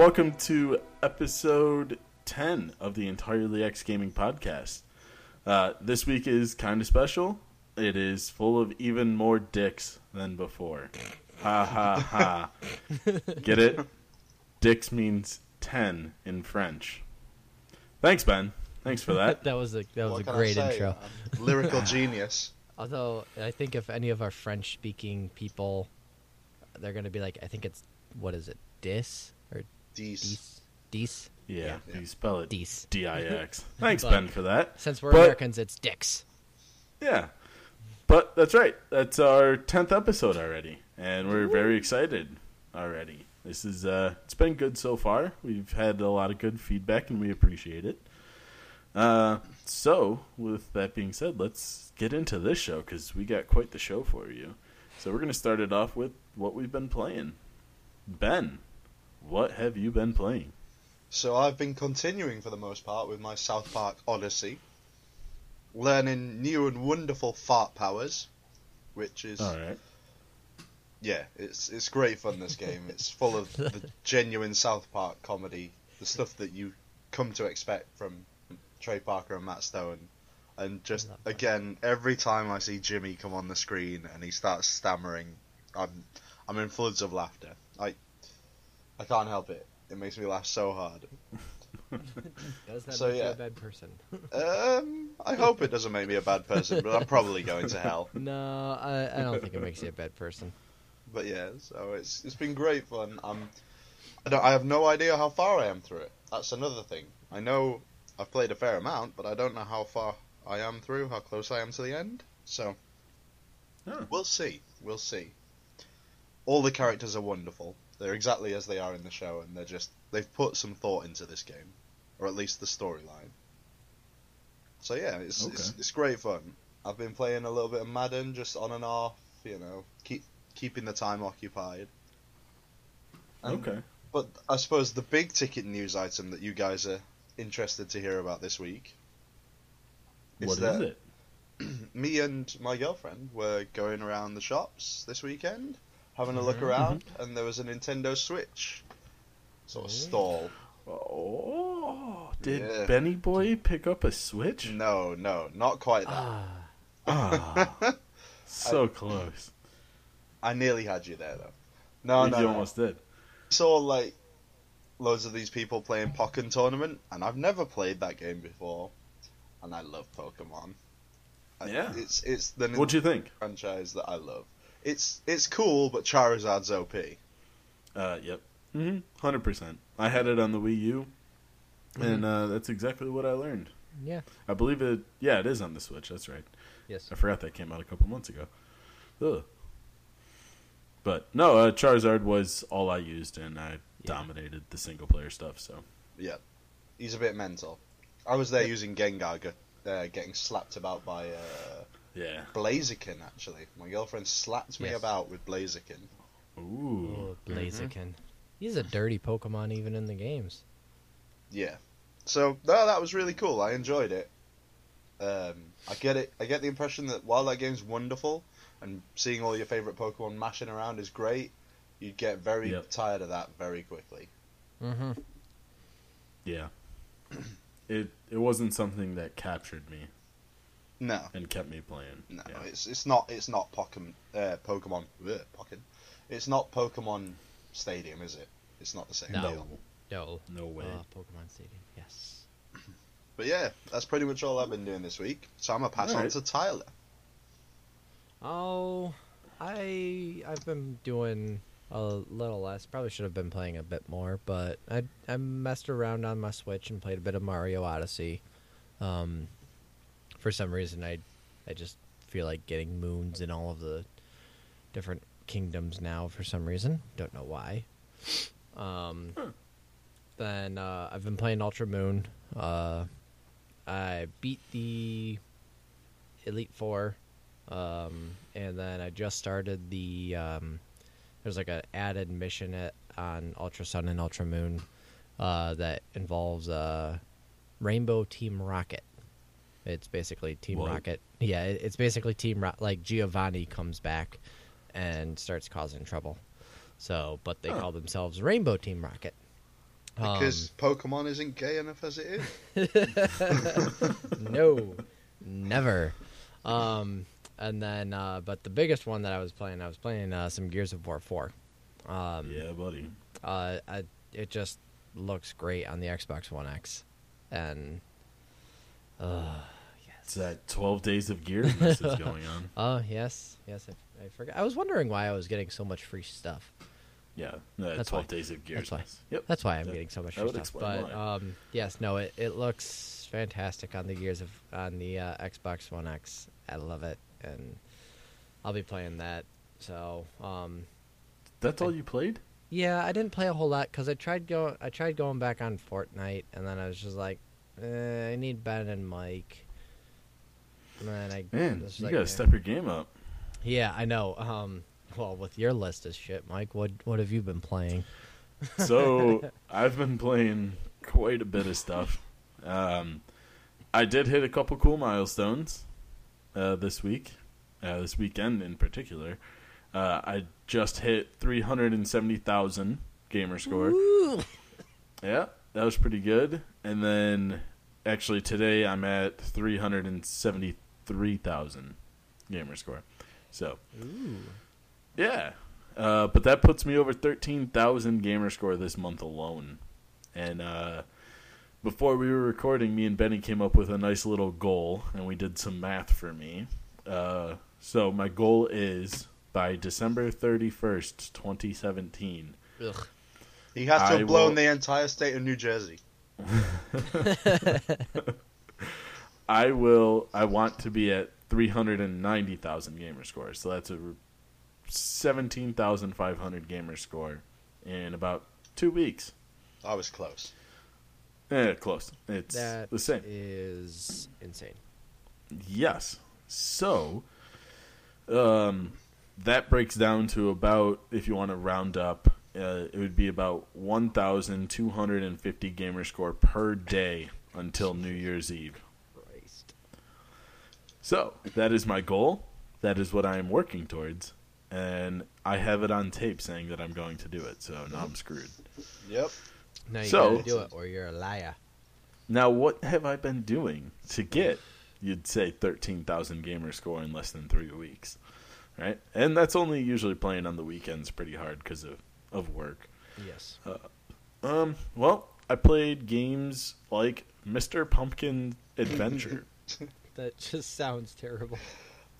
Welcome to episode 10 of the Entirely X Gaming Podcast. This week is kind of special. It is full of even more dicks than before. Ha ha ha. Get it? Dicks means 10 in French. Thanks, Ben. Thanks for that. that was a great intro. Lyrical genius. Although, I think if any of our French-speaking people, they're going to be like, I think it's, what is it, dis? Or dis? Dis? Yeah. You spell it dis. D-I-X. Thanks, Ben, for that. Since we're Americans, it's dicks. Yeah. But that's right. That's our 10th episode already, and we're very excited already. This is, it's been good so far. We've had a lot of good feedback, and we appreciate it. So, with that being said, let's get into this show, because we got quite the show for you. So we're going to start it off with what we've been playing. Ben, what have you been playing? So I've been continuing, for the most part, with my South Park Odyssey, learning new and wonderful fart powers, which is... All right. Yeah, it's great fun, this game. It's full of the genuine South Park comedy, the stuff that you come to expect from Trey Parker and Matt Stone. And just, again, every time I see Jimmy come on the screen and he starts stammering, I'm in floods of laughter. I can't help it. It makes me laugh so hard. Does that make you a bad person? I hope it doesn't make me a bad person, but I'm probably going to hell. No, I don't think it makes you a bad person. But yeah, so it's been great fun. I have no idea how far I am through it. That's another thing. I know I've played a fair amount, but I don't know how far I am through, how close I am to the end. So, We'll see. All the characters are wonderful. They're exactly as they are in the show, and they've put some thought into this game, or at least the storyline. So yeah, it's great fun. I've been playing a little bit of Madden, just on and off, you know, keeping the time occupied. But I suppose the big ticket news item that you guys are interested to hear about this week. What is it? Me and my girlfriend were going around the shops this weekend, having a look around, and there was a Nintendo Switch sort of stall. Oh, did Benny Boy pick up a Switch? No, not quite that. So close. I nearly had you there, though. No. You almost did. I saw, loads of these people playing Pokken Tournament, and I've never played that game before, and I love Pokemon. Yeah. It's the franchise that I love. It's cool, but Charizard's OP. Yep. 100%. I had it on the Wii U, and that's exactly what I learned. Yeah. I believe it... Yeah, it is on the Switch, that's right. Yes. I forgot that came out a couple months ago. Ugh. But no, Charizard was all I used, and I dominated the single-player stuff. So yeah, he's a bit mental. I was there using Gengar, getting slapped about by Blaziken. Actually, my girlfriend slapped me about with Blaziken. Ooh, Blaziken! He's a dirty Pokemon even in the games. Yeah, so that was really cool. I enjoyed it. I get it. I get the impression that while that game's wonderful, and seeing all your favorite Pokemon mashing around is great, you'd get very tired of that very quickly. Mm-hmm. Yeah. It wasn't something that captured me. No. And kept me playing. No, yeah. it's not Pokemon. It's not Pokemon Stadium, is it? It's not the same deal. No way. Pokemon Stadium, yes. But yeah, that's pretty much all I've been doing this week. So I'm going to pass on to Tyler. Oh, I've been doing a little less. Probably should have been playing a bit more, but I messed around on my Switch and played a bit of Mario Odyssey. For some reason, I just feel like getting moons in all of the different kingdoms now. For some reason, don't know why. Then I've been playing Ultra Moon. I beat the Elite Four. And then I just started the, there's an added mission on Ultra Sun and Ultra Moon, that involves, Rainbow Team Rocket. It's basically Team Rocket. Yeah. It's basically Team Rocket. Like Giovanni comes back and starts causing trouble. So, but they call themselves Rainbow Team Rocket. Because Pokemon isn't gay enough as it is. No, never. And then, but the biggest one that I was playing some Gears of War 4. Yeah, buddy. It just looks great on the Xbox One X, and yes. It's that 12 days of Gears message going on. Oh yes, I forgot. I was wondering why I was getting so much free stuff. Yeah, that's 12 days of Gears. That's why I'm getting so much free stuff. But it looks fantastic on the Xbox One X. I love it, and I'll be playing that. So that's all you played? Yeah, I didn't play a whole lot because I tried going back on Fortnite, and then I was just like, I need Ben and Mike. And then you gotta step your game up. Yeah, I know. Well, with your list of shit, Mike, what have you been playing? So I've been playing quite a bit of stuff. I did hit a couple cool milestones this week, this weekend in particular. I just hit 370,000 gamer score. Ooh. Yeah, that was pretty good. And then, actually, today I'm at 373,000 gamer score. So, ooh. Yeah. But that puts me over 13,000 gamer score this month alone. And before we were recording, me and Benny came up with a nice little goal, and we did some math for me. So my goal is... by December 31st, 2017. Ugh. He has to have blown the entire state of New Jersey. I want to be at 390,000 gamer score. So that's a 17,500 gamer score in about 2 weeks. I was close. Close. It's the same. That is insane. Yes. So, that breaks down to about, if you want to round up, it would be about 1,250 gamer score per day until New Year's Eve. Christ. So, that is my goal. That is what I am working towards. And I have it on tape saying that I'm going to do it, so now I'm screwed. Yep. Now you gotta do it, or you're a liar. Now, what have I been doing to get, you'd say, 13,000 gamer score in less than 3 weeks? Right, and that's only usually playing on the weekends pretty hard because of work. Yes. Well, I played games like Mr. Pumpkin Adventure. That just sounds terrible.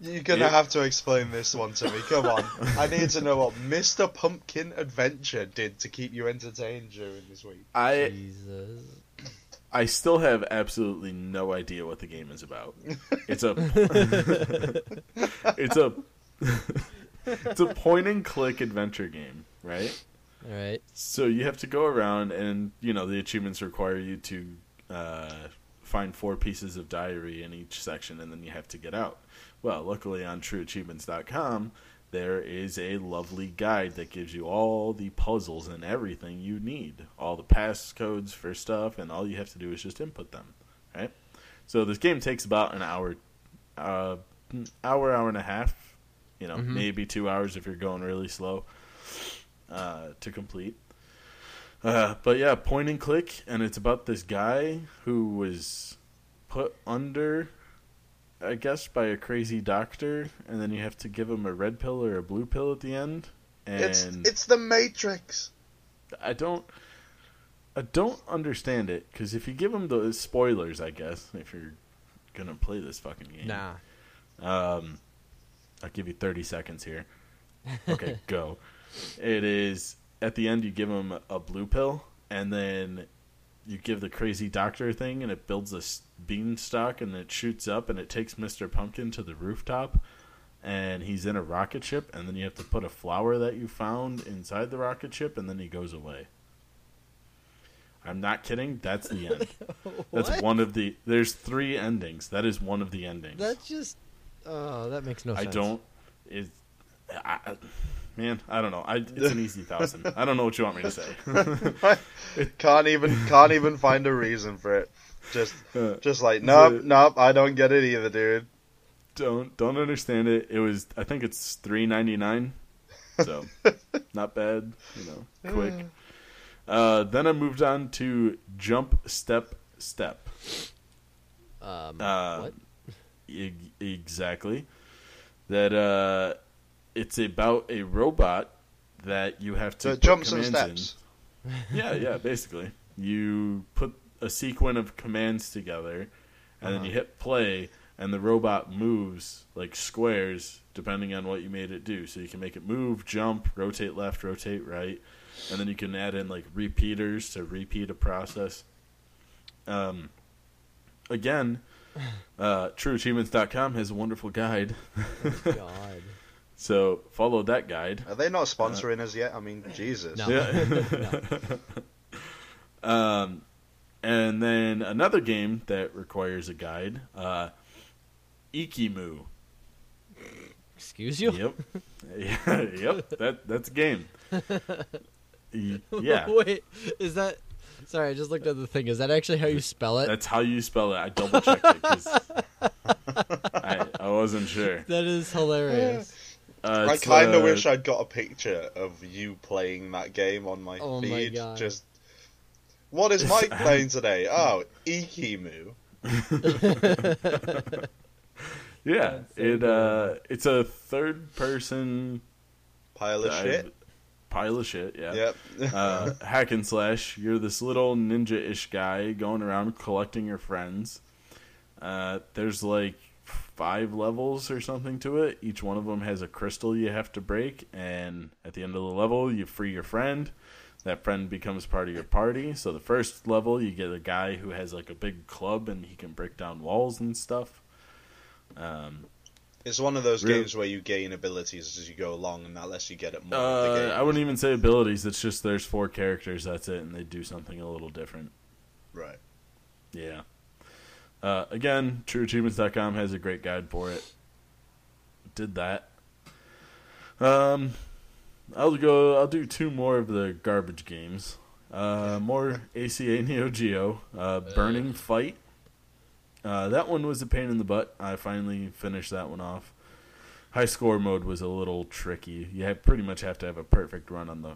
You're going to have to explain this one to me. Come on. I need to know what Mr. Pumpkin Adventure did to keep you entertained during this week. Jesus. I still have absolutely no idea what the game is about. It's a point-and-click adventure game, right? All right. So you have to go around, and the achievements require you to find 4 pieces of diary in each section, and then you have to get out. Well, luckily on TrueAchievements.com, there is a lovely guide that gives you all the puzzles and everything you need, all the passcodes for stuff, and all you have to do is just input them, right? So this game takes about an hour and a half. Maybe 2 hours if you're going really slow to complete. But yeah, point and click, and it's about this guy who was put under, I guess, by a crazy doctor, and then you have to give him a red pill or a blue pill at the end. And it's the Matrix. I don't understand it, because if you give him the spoilers, I guess, if you're gonna play this fucking game. Nah. I'll give you 30 seconds here. Okay, go. It is, at the end, you give him a blue pill, and then you give the crazy doctor thing, and it builds a beanstalk, and it shoots up, and it takes Mr. Pumpkin to the rooftop, and he's in a rocket ship, and then you have to put a flower that you found inside the rocket ship, and then he goes away. I'm not kidding. That's the end. That's one of the... There's 3 endings. That is one of the endings. That's just... Oh, that makes no sense. I don't know. It's an easy 1,000. I don't know what you want me to say. Can't even find a reason for it. Just like nope. I don't get it either, dude. Don't understand it. It was. I think it's $3.99. So not bad. Quick. Then I moved on to Jump Step Step. What? Exactly. That it's about a robot that you have to jumps and steps. In. Yeah, basically. You put a sequence of commands together, and then you hit play, and the robot moves like squares depending on what you made it do. So you can make it move, jump, rotate left, rotate right, and then you can add in like repeaters to repeat a process. Again, TrueAchievements.com has a wonderful guide. Oh, God. So follow that guide. Are they not sponsoring us yet? I mean, Jesus. No. Yeah. No. And then another game that requires a guide, Ekimu. Excuse you? Yep. Yeah, yep. That's a game. Yeah. Wait, is that? Sorry, I just looked at the thing. Is that actually how you spell it? That's how you spell it. I double checked it because I wasn't sure. That is hilarious. I kind of wish I'd got a picture of you playing that game on my feed. My God. Just. What is Mike playing today? Oh, Ekimu. Yeah, it's a third-person pile of shit. Yeah. Yep. Hack and slash. You're this little ninja-ish guy going around collecting your friends. There's like 5 levels or something to it. Each one of them has a crystal you have to break, and at the end of the level, you free your friend. That friend becomes part of your party. So the first level, you get a guy who has like a big club and he can break down walls and stuff. It's one of those games where you gain abilities as you go along, and unless you get it more of the game. I wouldn't even say abilities. It's just there's 4 characters. That's it, and they do something a little different. Right. Yeah. Again, TrueAchievements.com has a great guide for it. Did that. I'll do 2 more of the garbage games. More ACA Neo Geo. Burning Fight. That one was a pain in the butt. I finally finished that one off. High score mode was a little tricky. You pretty much have to have a perfect run on the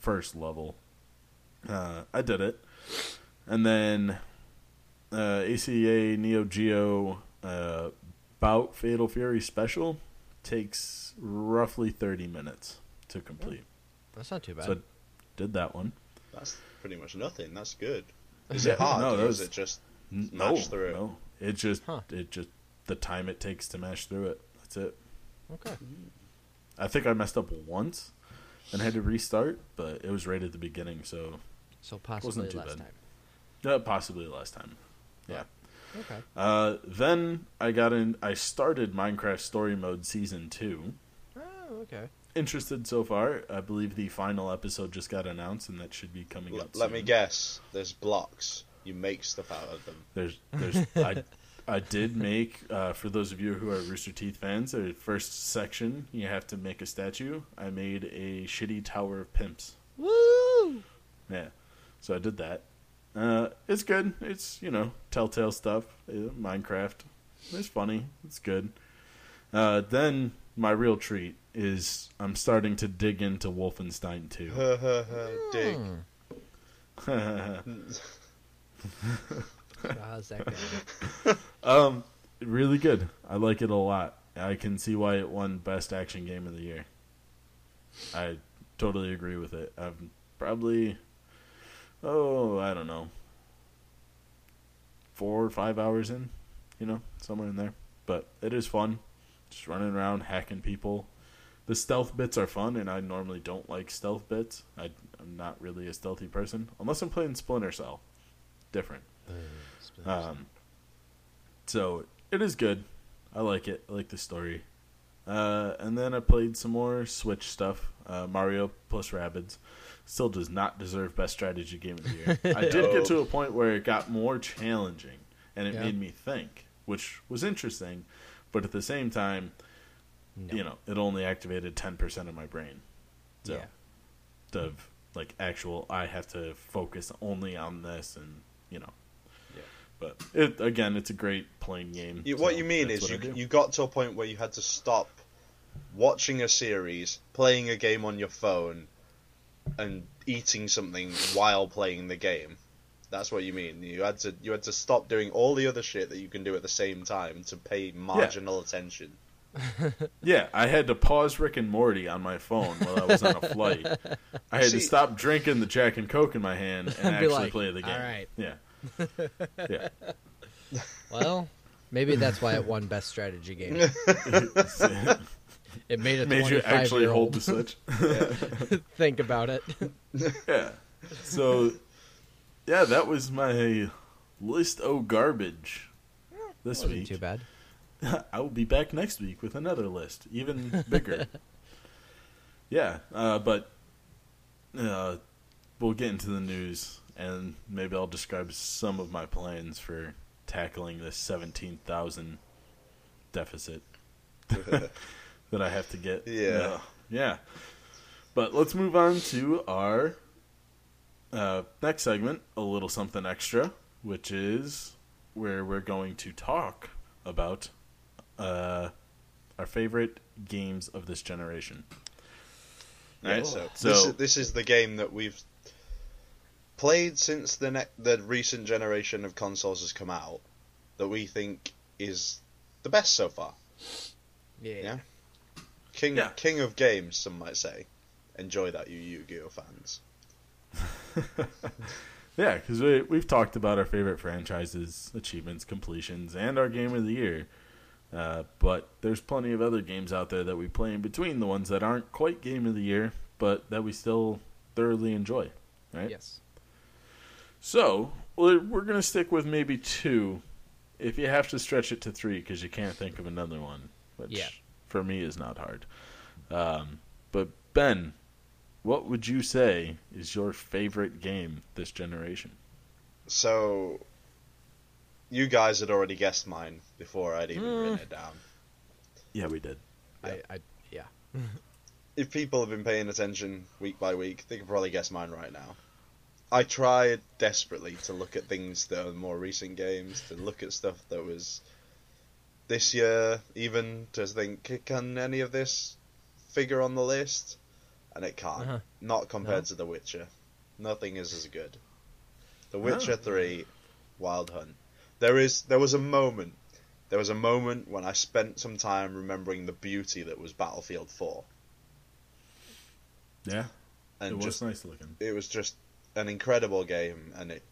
first level. I did it. And then ACA Neo Geo Bout Fatal Fury Special takes roughly 30 minutes to complete. That's not too bad. So I did that one. That's pretty much nothing. That's good. Is it hard? No, is it just mash through? No, it just the time it takes to mash through it. That's it. Okay. I think I messed up once and had to restart, but it was right at the beginning, so possibly wasn't too last bad. Time. Yeah, possibly last time. Yeah. Okay. Then I started Minecraft Story Mode Season 2. Oh, okay. Interested so far. I believe the final episode just got announced, and that should be coming up soon. Let me guess. There's blocks. You make stuff out of them. I did make, for those of you who are Rooster Teeth fans, the first section, you have to make a statue. I made a shitty Tower of Pimps. Woo! Yeah. So I did that. It's good. It's, Telltale stuff. Minecraft. It's funny. It's good. Then my real treat is I'm starting to dig into Wolfenstein 2. Dig. How's that going? Really good. I like it a lot. I can see why it won Best Action Game of the Year. I totally agree with it. I'm probably, I don't know, 4 or 5 hours in, somewhere in there. But it is fun. Just running around, hacking people. The stealth bits are fun, and I normally don't like stealth bits. I'm not really a stealthy person, unless I'm playing Splinter Cell. Different. So it is good. I like it. I like the story. And then I played some more Switch stuff. Mario plus Rabbids. Still does not deserve Best Strategy Game of the Year. I did get to a point where it got more challenging, and it made me think, which was interesting. But at the same time, it only activated 10% of my brain. So, I have to focus only on this, and Yeah. But it's a great playing game. What you mean is you got to a point where you had to stop watching a series, playing a game on your phone, and eating something while playing the game. That's what you mean. You had to stop doing all the other shit that you can do at the same time to pay marginal attention. Yeah, I had to pause Rick and Morty on my phone while I was on a flight. I had to stop drinking the Jack and Coke in my hand and actually play the game. All right. Yeah. Well, maybe that's why it won Best Strategy Game. It made a 25-year-old you actually hold the Switch. Think about it. Yeah. So... yeah, that was my list of garbage this week. Too bad. I will be back next week with another list, even bigger. but we'll get into the news, and maybe I'll describe some of my plans for tackling this 17,000 deficit that I have to get. Yeah. But let's move on to our... next segment, a little something extra, which is where we're going to talk about our favorite games of this generation. Right, so this is the game that we've played since the recent generation of consoles has come out that we think is the best so far. Yeah? King of games, some might say. Enjoy that, you Yu-Gi-Oh fans. Yeah, because we've talked about our favorite franchises, achievements, completions, and our game of the year. But there's plenty of other games out there that we play in between the ones that aren't quite game of the year, but that we still thoroughly enjoy, right? Yes. So we're going to stick with maybe two. If you have to stretch it to three because you can't think of another one, which for me is not hard. But Ben... what would you say is your favorite game this generation? So, you guys had already guessed mine before I'd even written it down. Yeah, we did. Yeah. If people have been paying attention week by week, they can probably guess mine right now. I tried desperately to look at things that are more recent games, to look at stuff that was this year, even to think, can any of this figure on the list? And it can't. Uh-huh. Not compared to The Witcher. Nothing is as good. The Witcher 3, Wild Hunt. There was a moment when I spent some time remembering the beauty that was Battlefield 4. Yeah. And it was just nice looking. It was just an incredible game, and it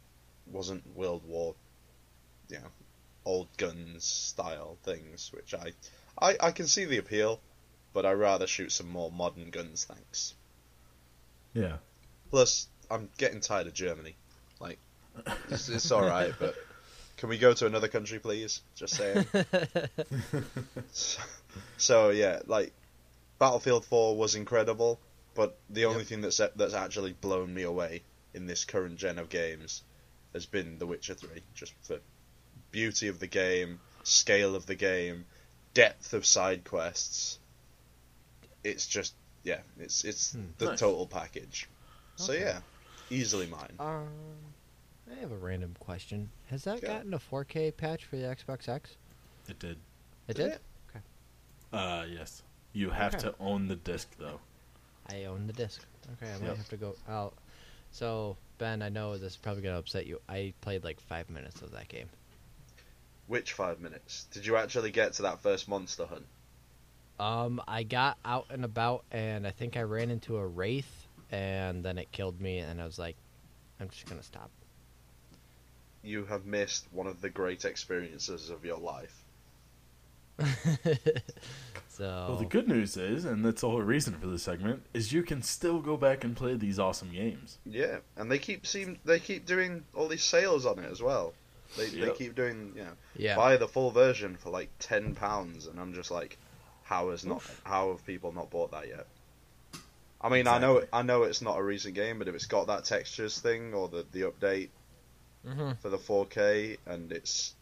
wasn't World War, old guns style things, which I can see the appeal. But I'd rather shoot some more modern guns, thanks. Yeah. Plus, I'm getting tired of Germany. Like, it's alright, but can we go to another country, please? Just saying. So, Battlefield 4 was incredible, but the only thing that's actually blown me away in this current gen of games has been The Witcher 3. Just the beauty of the game, scale of the game, depth of side quests... it's just, it's the total package. Okay. So, easily mine. I have a random question. Has that gotten a 4K patch for the Xbox X? It did. It did? Okay. Yes. You have to own the disc, though. I own the disc. Okay, I might have to go out. So, Ben, I know this is probably going to upset you. I played, 5 minutes of that game. Which 5 minutes? Did you actually get to that first monster hunt? I got out and about, and I think I ran into a wraith, and then it killed me, and I was like, I'm just going to stop. You have missed one of the great experiences of your life. Well, the good news is, and that's the whole reason for this segment, is you can still go back and play these awesome games. Yeah, and they keep doing all these sales on it as well. They keep doing, buy the full version for £10, and I'm just like... how have people not bought that yet? I mean, exactly. I know it's not a recent game, but if it's got that textures thing or the update for the 4K, and it's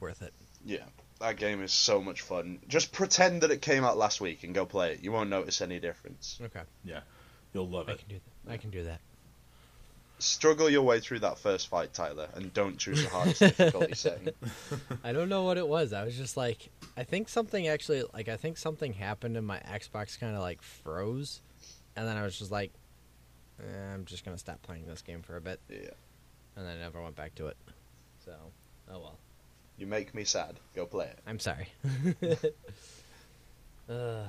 worth it. Yeah, that game is so much fun. Just pretend that it came out last week and go play it. You won't notice any difference. Okay. Yeah, you'll love it. I can do that. Struggle your way through that first fight, Tyler, and don't choose the hardest difficulty setting. I don't know what it was. I was just like, I think something happened and my Xbox kind of froze, and then I was just like, I'm just going to stop playing this game for a bit. Yeah. And I never went back to it. So, oh well. You make me sad. Go play it. I'm sorry. Well,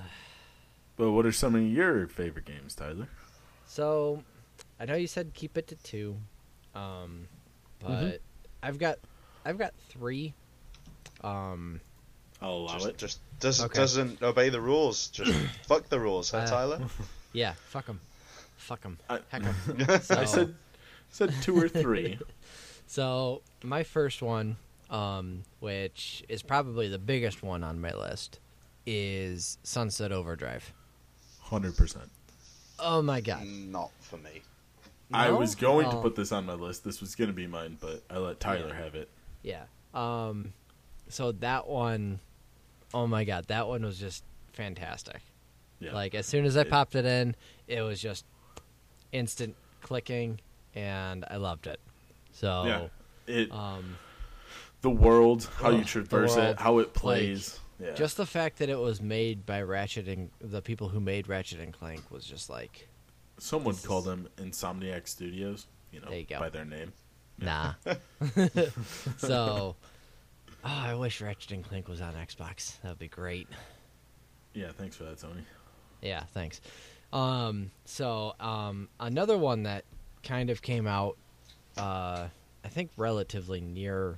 what are some of your favorite games, Tyler? So, I know you said keep it to two, but I've got three. I'll allow it. Just doesn't obey the rules. Just fuck the rules, huh, Tyler? Yeah, fuck them. Fuck them. Heck them. So, I said two or three. So, my first one, which is probably the biggest one on my list, is Sunset Overdrive. 100%. Oh, my God. Not for me. No? I was going to put this on my list. This was going to be mine, but I let Tyler have it. Yeah. So, that one, oh, my God. That one was just fantastic. Yeah. Like, as soon as I popped it in, it was just instant clicking, and I loved it. So, yeah. The world, how you traverse it, how it plays. Like, yeah. Just the fact that it was made by the people who made Ratchet and Clank was just like... Someone called them Insomniac Studios, you go. By their name. Nah. So, I wish Ratchet and Clank was on Xbox. That would be great. Yeah, thanks for that, Tony. Yeah, thanks. Another one that kind of came out, I think relatively near...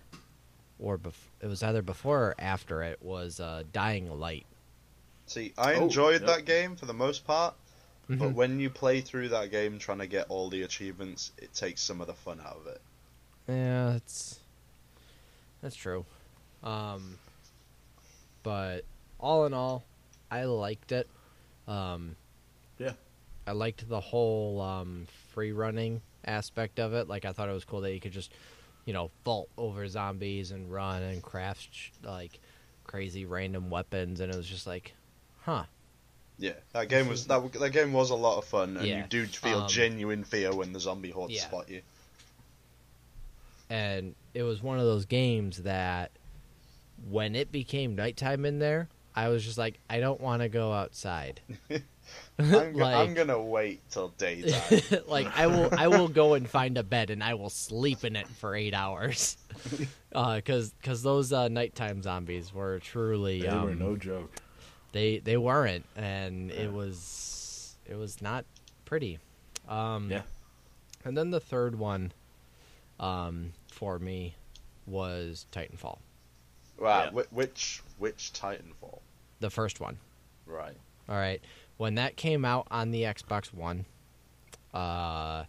it was either before or after it was Dying Light. See, I enjoyed that game for the most part, but when you play through that game trying to get all the achievements, it takes some of the fun out of it. Yeah, that's true. But all in all, I liked it. Yeah. I liked the whole free running aspect of it. Like, I thought it was cool that you could just... vault over zombies and run and craft like crazy random weapons, and it was just like, huh. Yeah, that game was a lot of fun, and you do feel genuine fear when the zombie hordes spot you. And it was one of those games that when it became nighttime in there, I was just like, I don't want to go outside. I'm gonna wait till daytime. Like, I will go and find a bed and I will sleep in it for 8 hours, because those nighttime zombies were truly they were no joke. They weren't, and it was not pretty. Yeah. And then the third one, for me, was Titanfall. Wow, yeah. Which Titanfall? The first one. Right. All right. When that came out on the Xbox One, I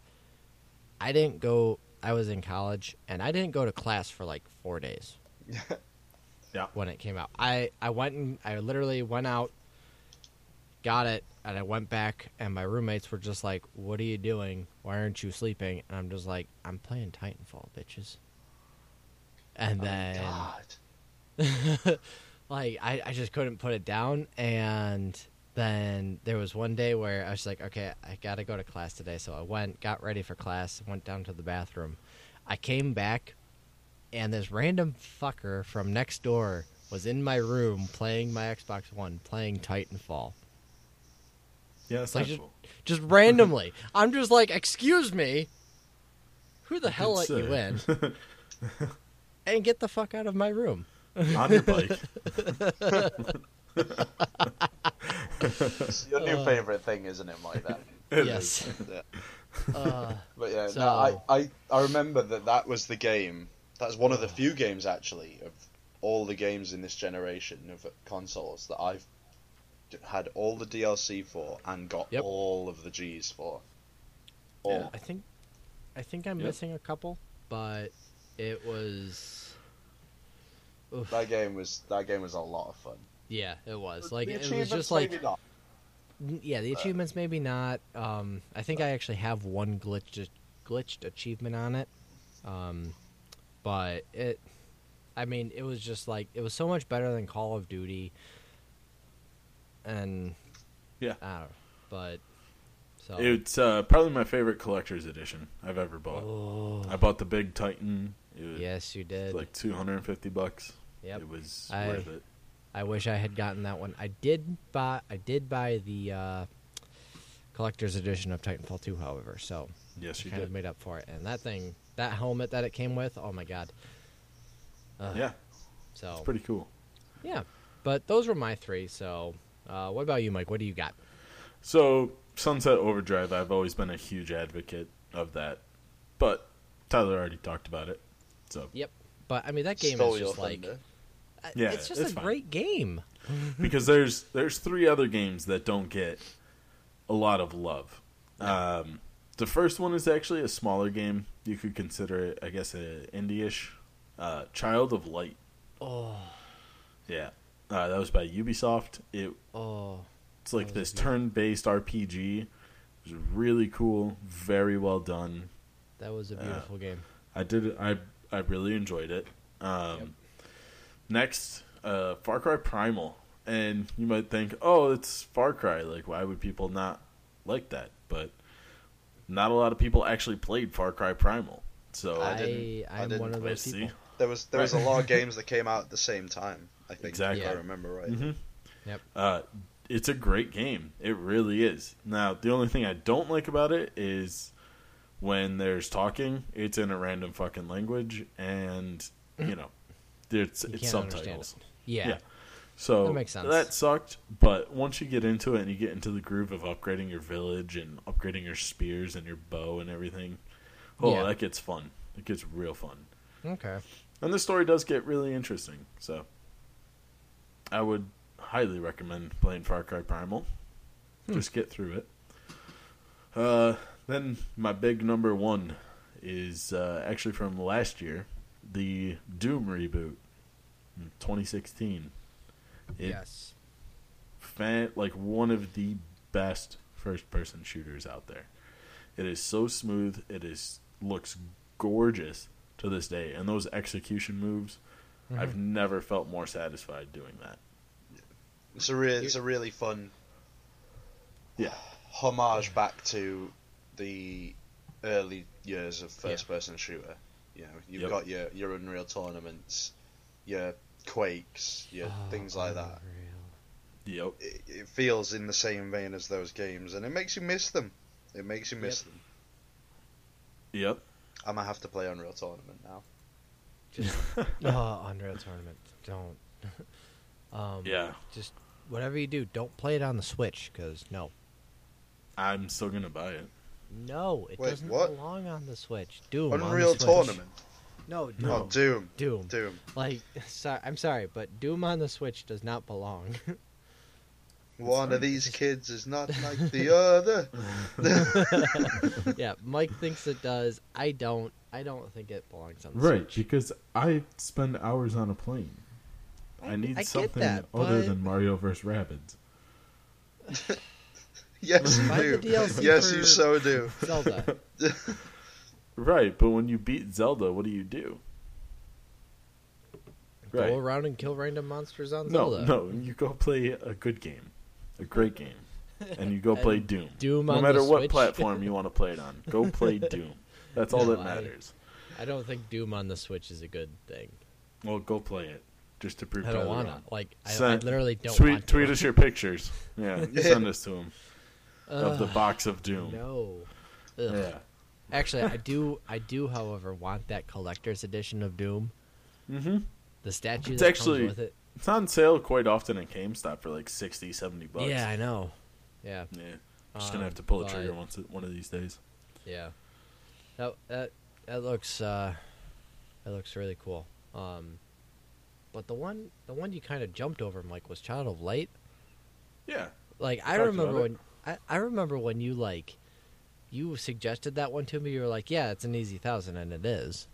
didn't go. I was in college, and I didn't go to class for like 4 days. Yeah. When it came out, I went and I literally went out, got it, and I went back, and my roommates were just like, "What are you doing? Why aren't you sleeping?" And I'm just like, "I'm playing Titanfall, bitches." And God. Like I just couldn't put it down, and. Then there was one day where I was like, okay, I got to go to class today. So I went, got ready for class, went down to the bathroom. I came back, and this random fucker from next door was in my room playing my Xbox One, playing Titanfall. Yeah, that's like, just randomly. I'm just like, excuse me, who the hell let you in? And get the fuck out of my room. On your bike. Your new favorite thing, isn't it, Mike? Yes. Yeah. But yeah, so... I remember that was the game. That's one of the few games, actually, of all the games in this generation of consoles that I've had all the DLC for and got all of the Gs for. All. Yeah, I think I'm missing a couple, but it was. Oof. That game was a lot of fun. Yeah, it was. Like, it was just like... Maybe not. Yeah, the achievements maybe not. I think I actually have one glitched achievement on it. But it... I mean, it was just like... It was so much better than Call of Duty. And... Yeah. I don't know. But... So. It's probably my favorite collector's edition I've ever bought. Oh. I bought the Big Titan. Yes, you did. It was like $250. Yep. It was worth it. I wish I had gotten that one. I did buy the collector's edition of Titanfall 2, however. So yes, you kind of made up for it. And that thing, that helmet that it came with, oh my god. Yeah. So it's pretty cool. Yeah. But those were my three. So what about you, Mike? What do you got? So Sunset Overdrive, I've always been a huge advocate of that. But Tyler already talked about it. So yep. But I mean, that game is just like... yeah, it's just a great game. Because there's three other games that don't get a lot of love. The first one is actually a smaller game. You could consider it, I guess, an indie-ish. Child of Light. Oh. Yeah. That was by Ubisoft. It's like this turn-based RPG. It was really cool. Very well done. That was a beautiful game. I really enjoyed it. Next, Far Cry Primal. And you might think, oh, it's Far Cry. Like, why would people not like that? But not a lot of people actually played Far Cry Primal. So I didn't one of those people. There was a lot of games that came out at the same time, I think. Exactly. Yeah. I remember right. Mm-hmm. Yep. It's a great game. It really is. Now, the only thing I don't like about it is when there's talking, it's in a random fucking language, and, you know, it's subtitles. Yeah. So that makes sense. That sucked, but once you get into it and you get into the groove of upgrading your village and upgrading your spears and your bow and everything, that gets fun. It gets real fun. Okay. And the story does get really interesting, so I would highly recommend playing Far Cry Primal. Just get through it. Then my big number one is actually from last year, the Doom reboot in 2016. Yes. Like one of the best first-person shooters out there. It is so smooth. It looks gorgeous to this day. And those execution moves, I've never felt more satisfied doing that. It's a really fun homage back to the early years of first-person shooter. You know, you've got your Unreal Tournaments, your Quakes, your things like that. Unreal. Yep. It feels in the same vein as those games, and it makes you miss them. Yep. I'm going to have to play Unreal Tournament now. Unreal Tournament. Don't. Just whatever you do, don't play it on the Switch, because no. I'm still going to buy it. No, it doesn't belong on the Switch. Doom. Unreal Tournament. No, Doom. Oh, Doom. Like, I'm sorry, but Doom on the Switch does not belong. One of these kids is not like the other. Yeah, Mike thinks it does. I don't think it belongs on the Switch. Right, because I spend hours on a plane. I need something than Mario vs. Rabbids. Yes, you do. Yes, you so do. Zelda. Right, but when you beat Zelda, what do you do? Right. Go around and kill random monsters on Zelda. No, you go play a good game, a great game, and you go play Doom. No matter what platform you want to play it on, go play Doom. That's all that matters. I don't think Doom on the Switch is a good thing. Well, go play it just to prove. I don't want to. Like, I literally don't want to. Tweet us your pictures. Yeah, send us to them of the box of Doom. No. Ugh. Yeah. Actually, I do, however, want that collector's edition of Doom. Mm-hmm. The statue that comes with it. It's on sale quite often at GameStop for like $60-$70. Yeah, I know. Yeah. Yeah. I'm just gonna have to pull the trigger one of these days. Yeah. No, that looks really cool. But the one you kind of jumped over, Mike, was Child of Light. Yeah. Like I remember when you like. You suggested that one to me. You were like, "Yeah, it's an easy 1,000," and it is.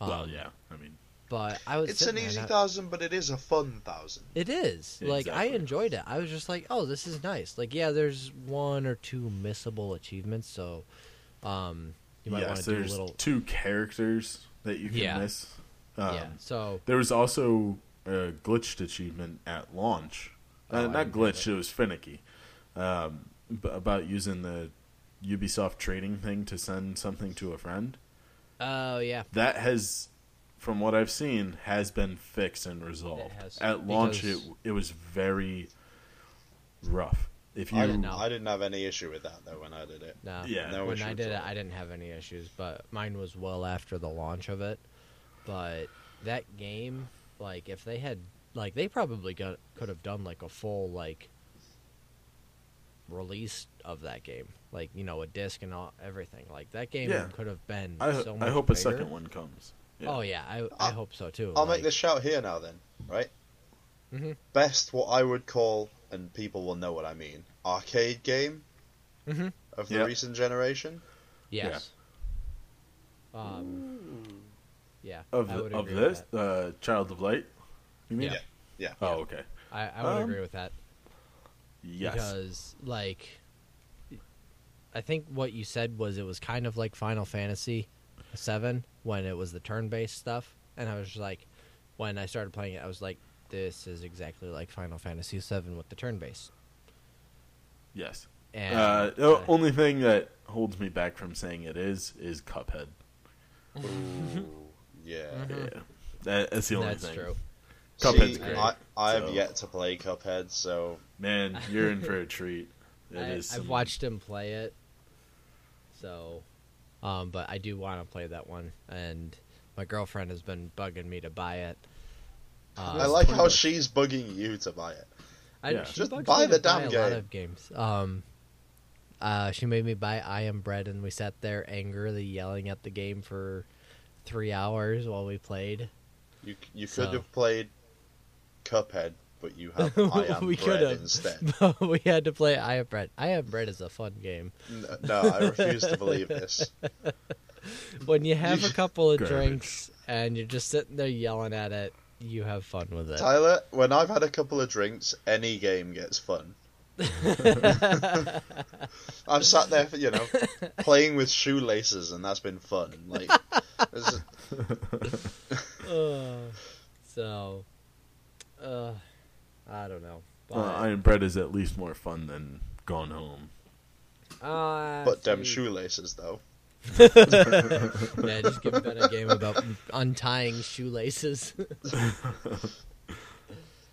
Well, yeah, I mean, but I was. It's an easy 1,000, but it is a fun 1,000. It is. Exactly. Like I enjoyed it. I was just like, "Oh, this is nice." Like, yeah, there's one or two missable achievements, so you might want to do a little. Two characters that you can miss. So there was also a glitched achievement at launch. Not glitched. It was finicky. About using the Ubisoft trading thing to send something to a friend. Oh, yeah. That has, from what I've seen, has been fixed and resolved. At launch, it was very rough. If you, I didn't have any issue with that though when I did it. No, yeah. When I did it, I didn't have any issues, but mine was well after the launch of it. But that game, like, if they had, like, they probably could have done like a full like release of that game, like, you know, a disc and all, everything. Like, that game could have been so much. I hope bigger. A second one comes. Yeah. Oh yeah, I hope so too. I'll make this shout here now then, right? Mm-hmm. Best, what I would call, and people will know what I mean, arcade game of the recent generation. Yes. Yeah. Yeah. Of this, Child of Light. You mean? Yeah. Oh, okay. I would agree with that. Yes. Because, like, I think what you said was it was kind of like Final Fantasy 7 when it was the turn-based stuff, and I was just like, when I started playing it, I was like, this is exactly like Final Fantasy 7 with the turn-based. Yes. And the only thing that holds me back from saying it is Cuphead. Ooh, yeah. That's the only thing. That's true. Cuphead's great. I have yet to play Cuphead, so... Man, you're in for a treat. I've watched him play it, so... but I do want to play that one, and my girlfriend has been bugging me to buy it. I like how she's bugging you to buy it. Just buy the damn game. A lot of games. She made me buy I Am Bread, and we sat there angrily yelling at the game for 3 hours while we played. You could have played Cuphead, but you have I Am Bread instead. But we had to play I Am Bread. I Am Bread is a fun game. No, I refuse to believe this. When you have a couple of drinks and you're just sitting there yelling at it, you have fun with it. Tyler, when I've had a couple of drinks, any game gets fun. I've sat there, playing with shoelaces, and that's been fun. Like, I don't know. But... Iron Bread is at least more fun than Gone Home. But them shoelaces, though. Just give Ben a game about untying shoelaces.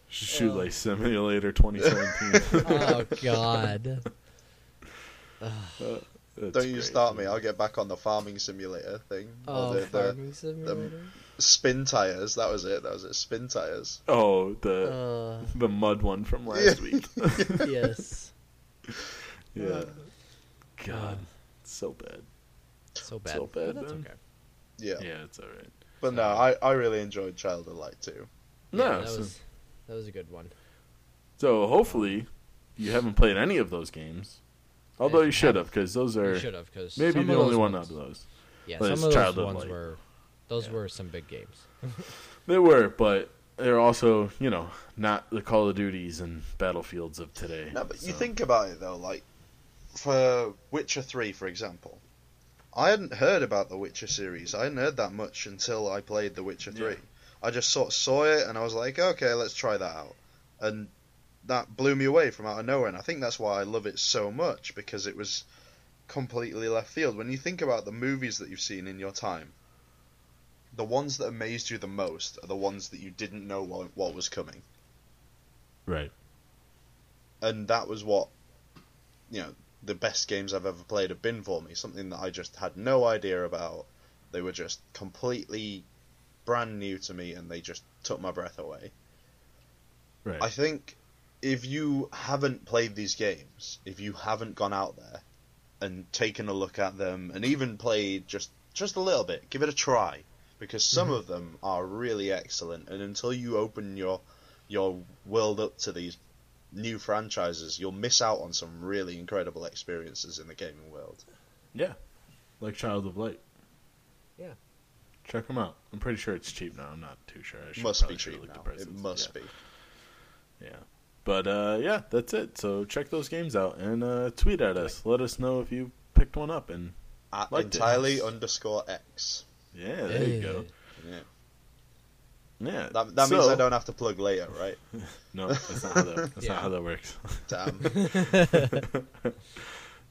Shoelace Simulator 2017. Oh, God. Don't you start me. I'll get back on the farming simulator thing. Oh, farming simulator? The Spin Tires. That was it. Spin Tires. Oh, the mud one from last week. Yes. Yeah. God. So bad. That's okay. Yeah, it's all right. But no, I really enjoyed Child of Light too. That was a good one. So hopefully you haven't played any of those games, although you should have, because those are maybe the only one out of those. Yeah, but some of those ones were some big games. They were, but they're also not the Call of Duties and Battlefields of today. No, but you think about it though, like for Witcher 3, for example. I hadn't heard about the Witcher series. I hadn't heard that much until I played The Witcher 3. Yeah. I just sort of saw it, and I was like, okay, let's try that out. And that blew me away from out of nowhere, and I think that's why I love it so much, because it was completely left field. When you think about the movies that you've seen in your time, the ones that amazed you the most are the ones that you didn't know what was coming. Right. And that was what, the best games I've ever played have been for me. Something that I just had no idea about. They were just completely brand new to me, and they just took my breath away. Right. I think if you haven't played these games, if you haven't gone out there and taken a look at them, and even played just a little bit, give it a try, because some of them are really excellent, and until you open your world up to these new franchises, you'll miss out on some really incredible experiences in the gaming world. Yeah, like Child of Light. Yeah, check them out. I'm pretty sure it's cheap now. I'm not too sure. I must be cheap now. It must be. Yeah, but that's it. So check those games out and tweet at us. Let us know if you picked one up and at entirely_X. Yeah, there you go. Yeah. Yeah, that means I don't have to plug later, right? No, that's not how that works. Damn.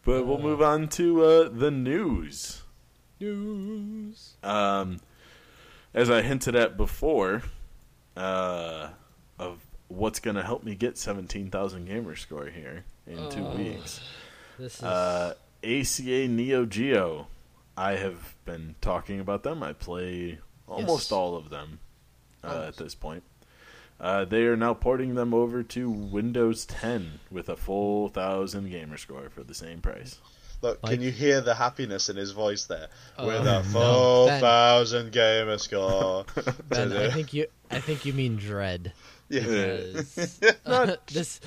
But we'll move on to the news. As I hinted at before, what's going to help me get 17,000 gamer score here in 2 weeks. This is... ACA Neo Geo. I have been talking about them. I play almost all of them at this point. They are now porting them over to Windows 10 with a full 1,000 gamer score for the same price. Look, like, can you hear the happiness in his voice there? With a 4,000 gamer score. Ben, I think you mean Dread. Yeah. Because,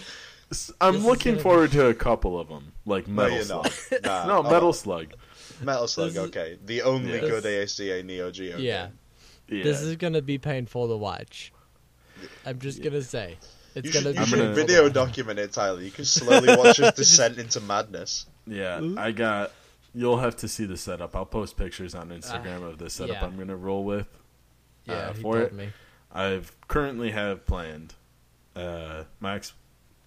I'm looking forward to a couple of them, like Metal Slug. Metal Slug. Metal Slug, okay. The only good ACA Neo Geo game. Yeah. This is going to be painful to watch. I'm just going to say. You should video document it, Tyler. You can slowly watch his descent into madness. Yeah, you'll have to see the setup. I'll post pictures on Instagram of the setup I'm going to roll with for it. Me. I've currently have planned I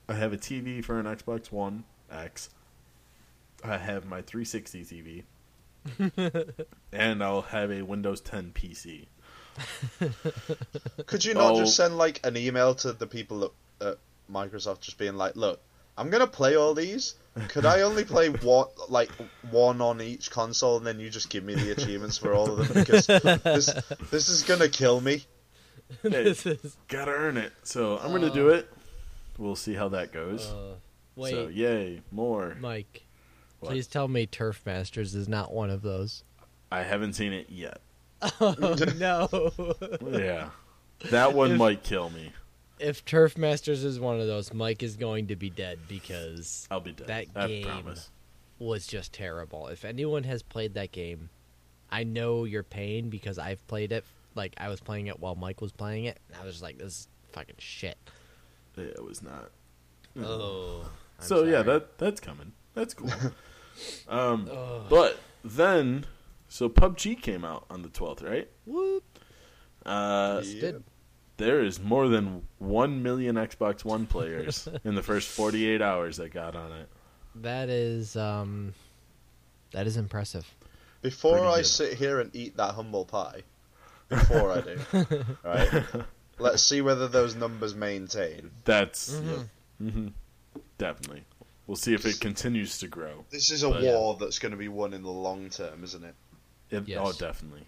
have a TV for an Xbox One X. I have my 360 TV. And I'll have a Windows 10 PC. Could you not just send like an email to the people at Microsoft just being like, look, I'm going to play all these. Could I only play one on each console, and then you just give me the achievements for all of them? Because this is going to kill me. Gotta earn it. So I'm going to do it. We'll see how that goes. Wait. So, yay, more. Mike, please tell me Turf Masters is not one of those. I haven't seen it yet. Oh, no. Yeah. That one might kill me. If Turf Masters is one of those, Mike is going to be dead because I'll be dead. That game was just terrible. If anyone has played that game, I know your pain because I've played it. Like, I was playing it while Mike was playing it, and I was just like, this is fucking shit. Yeah, it was not. Oh. So, yeah, that's coming. That's cool. But then, so PUBG came out on the 12th, right? Whoop. There is more than 1 million Xbox One players in the first 48 hours that got on it. That is impressive. Before I sit here and eat that humble pie, before I do, right? Let's see whether those numbers maintain. That's definitely. We'll see if it continues to grow. This is a war that's going to be won in the long term, isn't it? Yes. Oh, definitely.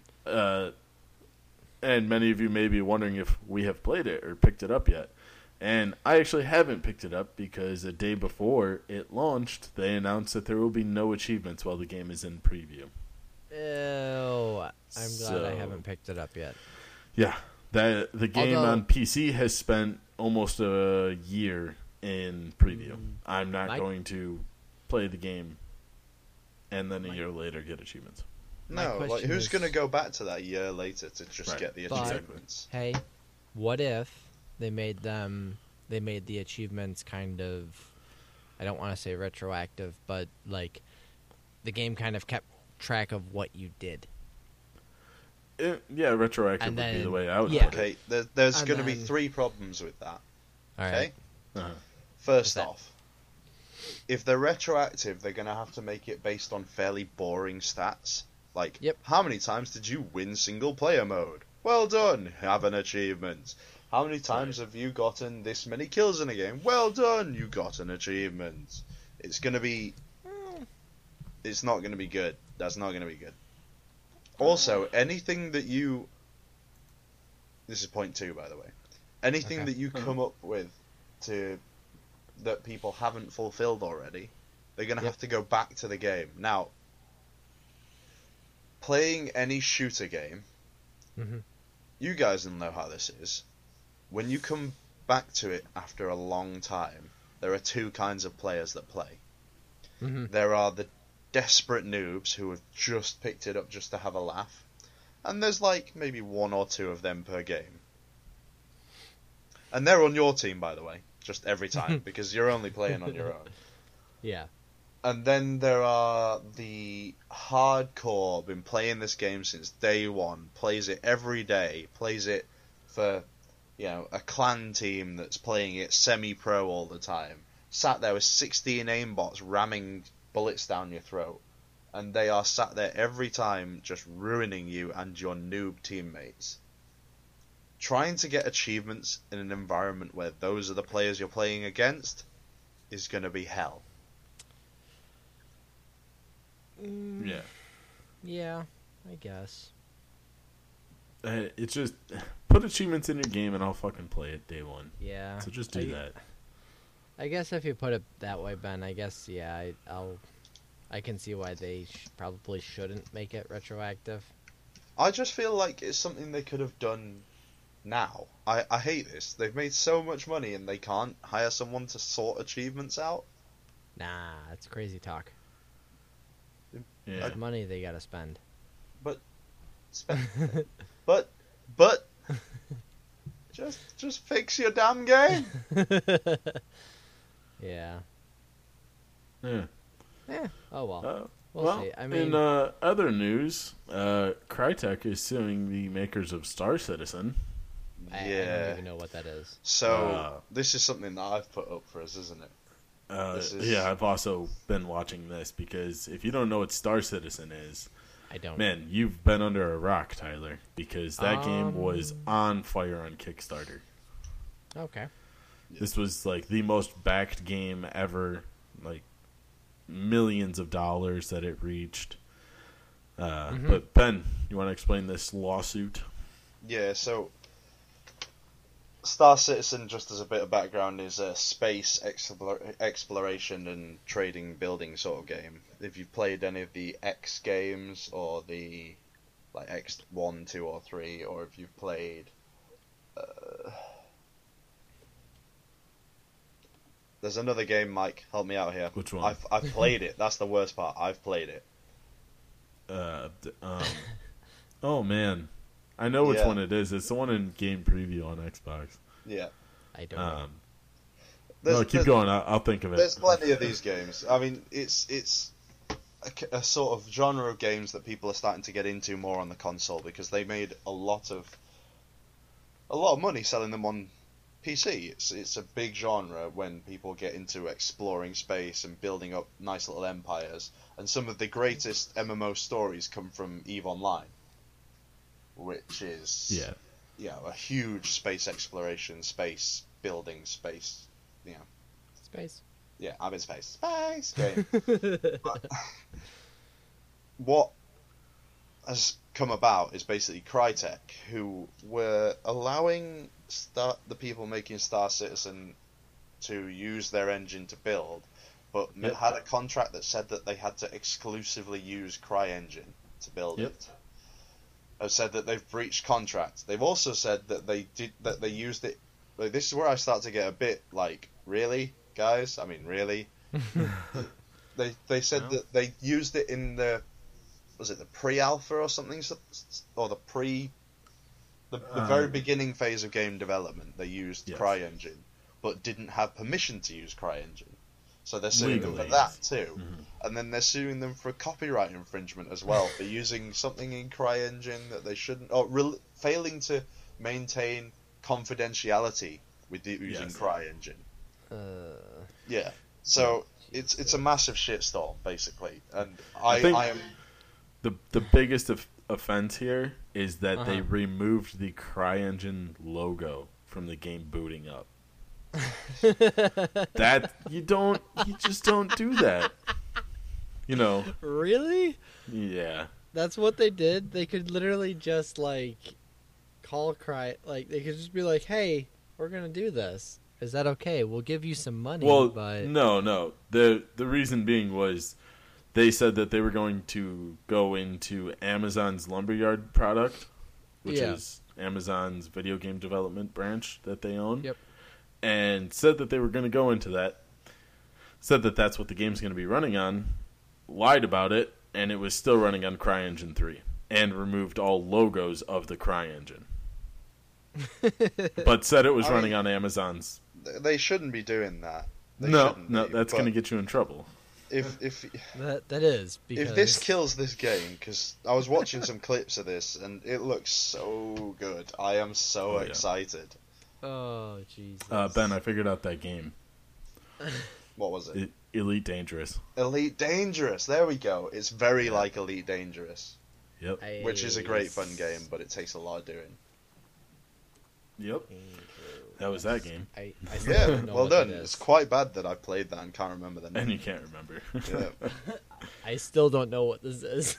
And many of you may be wondering if we have played it or picked it up yet. And I actually haven't picked it up because the day before it launched, they announced that there will be no achievements while the game is in preview. Ew. I'm glad I haven't picked it up yet. Yeah. The game on PC has spent almost a year in preview. I'm not going to play the game and then a year later get achievements. No, like, who's going to go back to that a year later to just get the achievements? Hey, what if they made the achievements kind of, I don't want to say retroactive, but like the game kind of kept track of what you did. Retroactive would be the way I would put it. Okay, there's going to be three problems with that. All right. Okay? First off, if they're retroactive, they're going to have to make it based on fairly boring stats. Like, how many times did you win single-player mode? Well done, have an achievement. How many times have you gotten this many kills in a game? Well done, you got an achievement. It's not going to be good. That's not going to be good. Also, anything that you... This is point 2, by the way. Anything that you come up with that people haven't fulfilled already, they're going to have to go back to the game. Now... Playing any shooter game, you guys will know how this is. When you come back to it after a long time, there are two kinds of players that play. There are the desperate noobs who have just picked it up just to have a laugh, and there's like maybe one or two of them per game. And they're on your team, by the way, just every time, because you're only playing on your own. Yeah. And then there are the hardcore, been playing this game since day one, plays it every day, plays it for, a clan team that's playing it semi-pro all the time. Sat there with 16 aimbots ramming bullets down your throat. And they are sat there every time just ruining you and your noob teammates. trying to get achievements in an environment where those are the players you're playing against is going to be hell. Yeah. Yeah, I guess. It's just put achievements in your game and I'll fucking play it day one. Yeah. So just do that. I guess if you put it that way, Ben, I guess, yeah, I can see why they probably shouldn't make it retroactive. I just feel like it's something they could have done now. I hate this. They've made so much money and they can't hire someone to sort achievements out. Nah, that's crazy talk. Yeah. That's money they gotta spend. But just fix your damn game. Yeah. Yeah. Yeah. Oh well. We'll see. I mean, in other news, Crytek is suing the makers of Star Citizen. I don't even know what that is. So this is something that I've put up for us, isn't it? Yeah, I've also been watching this because if you don't know what Star Citizen is, I don't. Man, you've been under a rock, Tyler, because that game was on fire on Kickstarter. Okay. This was like the most backed game ever, like millions of dollars that it reached. But Ben, you want to explain this lawsuit? Yeah, so Star Citizen, just as a bit of background, is a space exploration and trading building sort of game. If you've played any of the X games or the like X1, 2, or 3, or if you've played there's another game, Mike, help me out here. Which one? I've played it. That's the worst part. I've played it. Oh man. I know which one it is. It's the one in game preview on Xbox. Yeah. I don't know. No, keep going. I'll think of it. There's plenty of these games. I mean, it's a sort of genre of games that people are starting to get into more on the console because they made a lot of money selling them on PC. It's a big genre when people get into exploring space and building up nice little empires. And some of the greatest MMO stories come from EVE Online, which is a huge space exploration, space building, space, space. Yeah, I'm in space. Space game. But what has come about is basically Crytek, who were allowing the people making Star Citizen to use their engine to build, but had a contract that said that they had to exclusively use CryEngine to build it. Have said that they've breached contract. They've also said that they used it. Like, this is where I start to get a bit like, really, guys? I mean, really? They said that they used it in the pre-alpha or something, or the very beginning phase of game development. They used CryEngine, but didn't have permission to use CryEngine. So they're suing them for that too. Mm-hmm. And then they're suing them for copyright infringement as well, for using something in CryEngine that they shouldn't, or failing to maintain confidentiality with using CryEngine. Yeah. So it's a massive shitstorm, basically. And I think I am... The biggest offense here is that they removed the CryEngine logo from the game booting up. That you just don't do that, really? Yeah, that's what they did. They could literally just call Cry, they could just be like, hey, we're gonna do this, is that okay? We'll give you some money. Well, but no, the reason being was they said that they were going to go into Amazon's Lumberyard product, which is Amazon's video game development branch that they own, and said that they were going to go into that, said that that's what the game's going to be running on, lied about it, and it was still running on CryEngine 3, and removed all logos of the CryEngine. But said it was running on Amazon's. They shouldn't be doing that. No, that's going to get you in trouble. That is, because... If this kills this game, because I was watching some clips of this, and it looks so good. I am so excited. Oh, Jesus. Ben, I figured out that game. What was it? Elite Dangerous. Elite Dangerous. There we go. It's very like Elite Dangerous. Yep. Which is a great fun game, but it takes a lot of doing. Yep. That was that game. I still don't know well done. It's quite bad that I played that and can't remember the name. And you can't remember. Yeah. I still don't know what this is.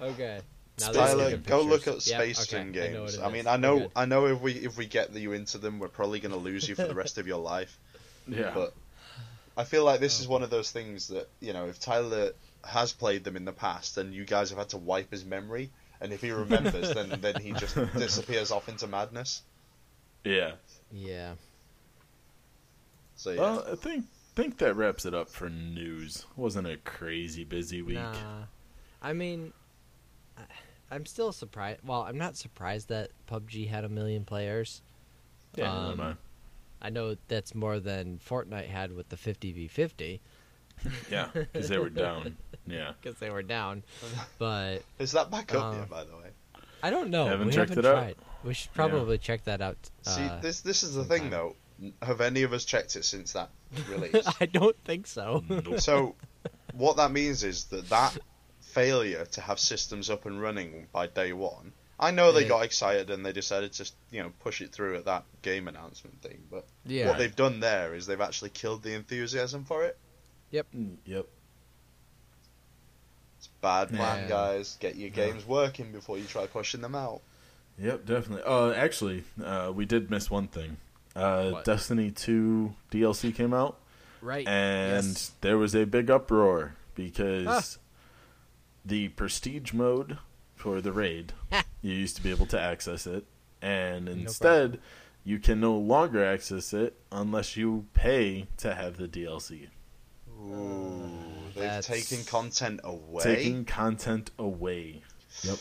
Okay. Tyler, go look at Space Team games. I know if we get you into them, we're probably going to lose you for the rest of your life. Yeah. But I feel like this is one of those things that, you know, if Tyler has played them in the past and you guys have had to wipe his memory, and if he remembers, then he just disappears off into madness. Yeah. Yeah. So yeah. Well, I think that wraps it up for news. Wasn't a crazy busy week. Nah. I mean, I'm still surprised. Well, I'm not surprised that PUBG had 1 million players. Yeah, no. I know that's more than Fortnite had with the 50v50. Yeah, because they were down. Yeah, because they were down. But is that back up yet? By the way, I don't know. We haven't checked it out. We should probably check that out. See, this is the sometime. Thing, though. Have any of us checked it since that release? I don't think so. Nope. So, what that means is that failure to have systems up and running by day one. I know they got excited and they decided to, you know, push it through at that game announcement thing. But what they've done there is they've actually killed the enthusiasm for it. Yep. It's a bad plan, guys. Get your games working before you try pushing them out. Yep, definitely. Actually, we did miss one thing. Destiny 2 DLC came out. Right. And there was a big uproar because the prestige mode for the raid, you used to be able to access it. And instead, you can no longer access it unless you pay to have the DLC. Ooh, they've taken content away. Yep.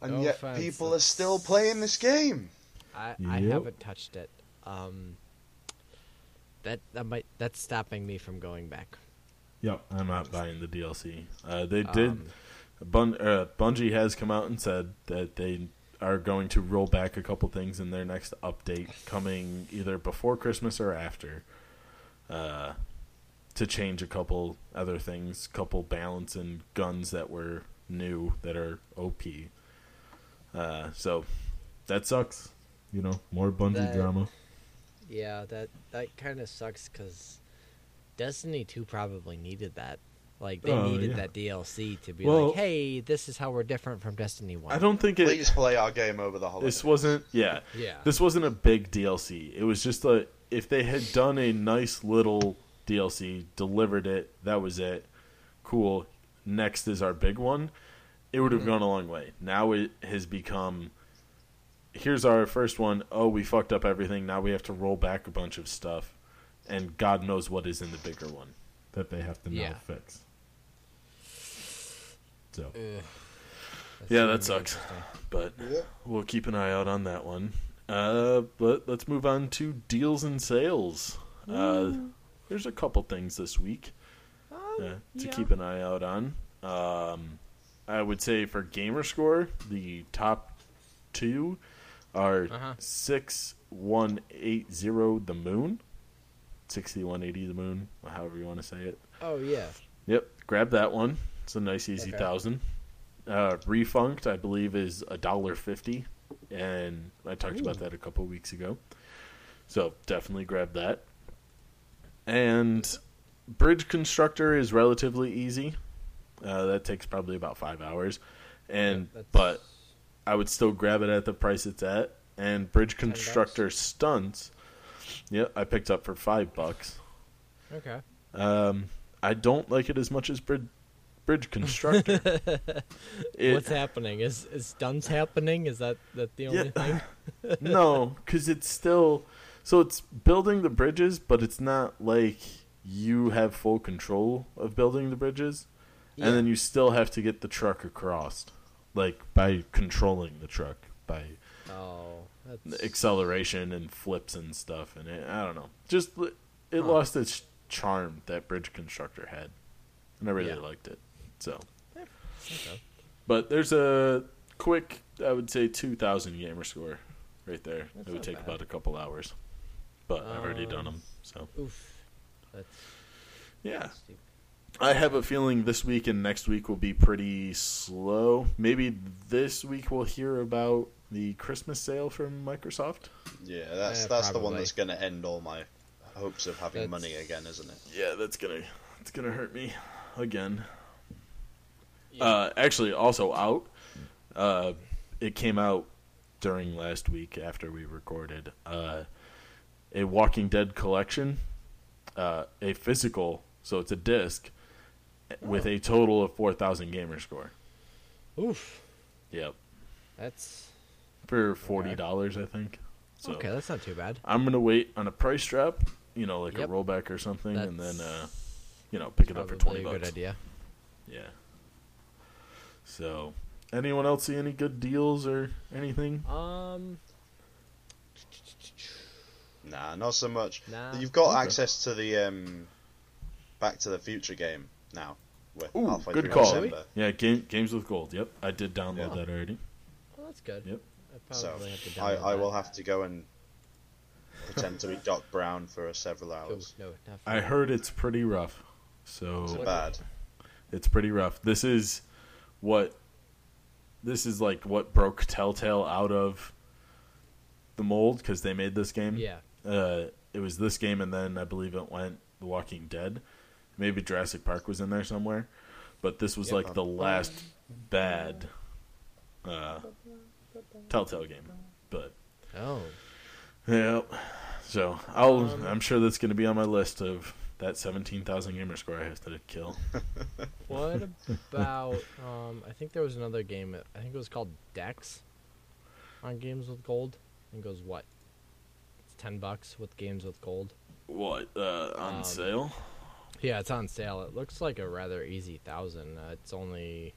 And no yet offense. People are still playing this game. I haven't touched it. That's stopping me from going back. Yep, I'm not buying the DLC. They did. Bungie has come out and said that they are going to roll back a couple things in their next update, coming either before Christmas or after. To change a couple other things, couple balance and guns that were new that are OP. So that sucks, you know, more Bungie drama. Yeah, that kind of sucks because Destiny 2 probably needed that. Like, they needed that DLC to be like, hey, this is how we're different from Destiny 1. I don't think please play our game over the holidays. This wasn't a big DLC. It was just if they had done a nice little DLC, delivered it, that was it, cool, next is our big one, it would have gone a long way. Now it has become, here's our first one, we fucked up everything, now we have to roll back a bunch of stuff, and God knows what is in the bigger one that they have to now fix. So that sucks, but we'll keep an eye out on that one. But let's move on to deals and sales. There's a couple things this week to keep an eye out on. I would say for Gamerscore, the top two are 6180 The Moon, 6180 The Moon, however you want to say it. Oh, yeah. Yep, grab that one. It's a nice, easy $1,000. Refunct, I believe, is $1.50, and I talked about that a couple weeks ago. So definitely grab that. And Bridge Constructor is relatively easy. That takes probably about 5 hours. But I would still grab it at the price it's at. And Bridge Constructor Stunts, I picked up for $5. Okay. I don't like it as much as Bridge Constructor. What's happening? Is Stunts happening? Is that the only thing? No, because it's still... So it's building the bridges, but it's not like you have full control of building the bridges. Yeah. And then you still have to get the truck across, like by controlling the truck, by acceleration and flips and stuff. And I don't know. Just it lost its charm that Bridge Constructor had. And I really liked it. So, But there's a quick, I would say, 2,000 gamer score right there. That's it would take about a couple hours. But I've already done them, so. Oof. That's stupid. I have a feeling this week and next week will be pretty slow. Maybe this week we'll hear about The Christmas sale from Microsoft? Yeah, that's the one that's going to end all my hopes of having money again, isn't it? Yeah, that's gonna hurt me again. Yeah. Actually, also out. It came out during last week after we recorded. A Walking Dead collection, a physical, so it's a disc, with a total of 4,000 gamer score. Oof. Yep. That's for $40, I think. So okay, that's not too bad. I'm gonna wait on a price drop, a rollback or something, and then pick it up for $20. Good idea. Yeah. So, anyone else see any good deals or anything? Nah, not so much. Nah. You've got access to the Back to the Future game now. Ooh, good call. December. Yeah, Games with Gold. Yep, I did download that already. Well, that's good. Yep. I will have to go and pretend to be Doc Brown for several hours. No, I heard it's pretty rough. So it's bad. It's pretty rough. This is like what broke Telltale out of the mold because they made this game. Yeah. It was this game, and then I believe it went The Walking Dead. Maybe Jurassic Park was in there somewhere, but this was like the last bad Telltale game. But yeah, so I'm sure that's going to be on my list of that 17,000 gamer score I have to kill. What about? I think there was another game. I think it was called Dex on Games with Gold. I think it was what? It's $10 with Games with Gold. What on sale? Yeah, it's on sale. It looks like a rather easy 1,000. It's only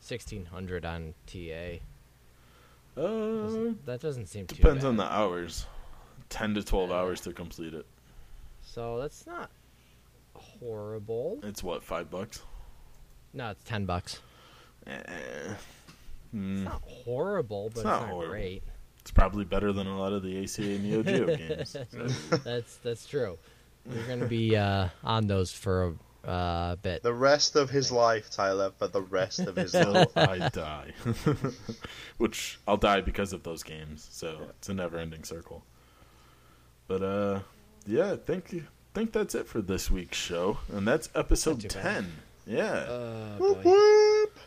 1,600 on TA. That doesn't seem too bad. Depends on the hours. 10 to 12 hours to complete it. So that's not horrible. It's what, $5? No, it's $10. It's not horrible, but it's not great. It's probably better than a lot of the ACA Neo Geo games. That's true. We're going to be on those for a bit. The rest of his life, Tyler, for the rest of his life. I die. Which, I'll die because of those games, so it's a never-ending circle. But, I think that's it for this week's show. And that's episode 10. Bad. Yeah. Whoop, whoop.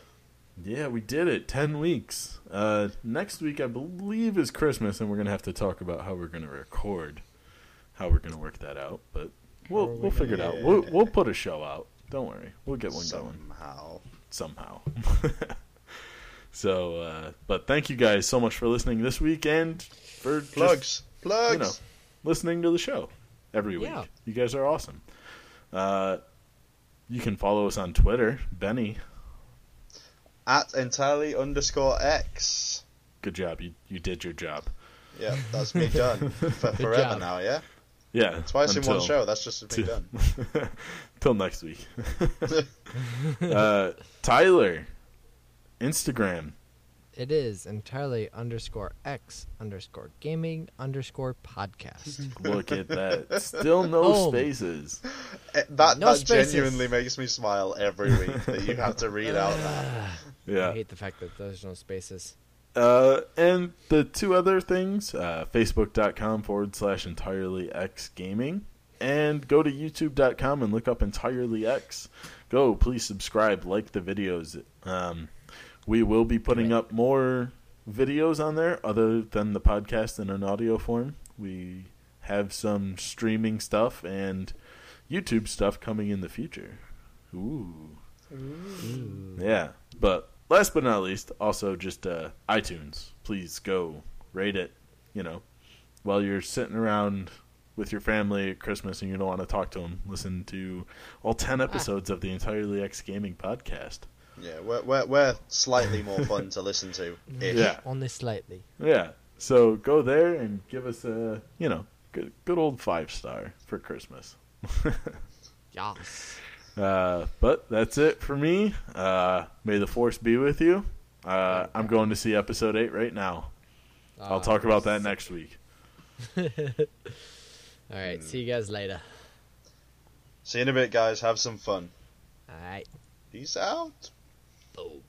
Yeah, we did it. 10 weeks. Next week, I believe, is Christmas, and we're going to have to talk about how we're going to record. How we're gonna work that out, but we'll figure it out. We'll put a show out. Don't worry, we'll get one going somehow. So, but thank you guys so much for listening this week and for plugs. Listening to the show every week. Yeah. You guys are awesome. You can follow us on Twitter, Benny at entirely_X. Good job, you did your job. Yeah, that's me done for forever now. Yeah. Yeah. Twice in one show. That's just been done. Till next week. Tyler, Instagram. It is entirely_X_gaming_podcast. Look at that. Still no spaces. That spaces. Genuinely makes me smile every week that you have to read out that. Yeah. I hate the fact that there's no spaces. And the two other things, facebook.com/EntirelyXgaming, and go to youtube.com and look up Entirely X. Please subscribe, like the videos. We will be putting up more videos on there other than the podcast in an audio form. We have some streaming stuff and YouTube stuff coming in the future. Ooh. Yeah, but last but not least, also just iTunes. Please go rate it, while you're sitting around with your family at Christmas and you don't want to talk to them. Listen to all 10 episodes of the Entirely X Gaming Podcast. Yeah, we're slightly more fun to listen to. Yeah, only slightly. Yeah, so go there and give us a, good old 5-star for Christmas. Yes. But that's it for me. May the force be with you. I'm going to see episode 8 right now. I'll talk about that next week. Alright, see you guys later. See you in a bit, guys. Have some fun. Alright. Peace out. Boom.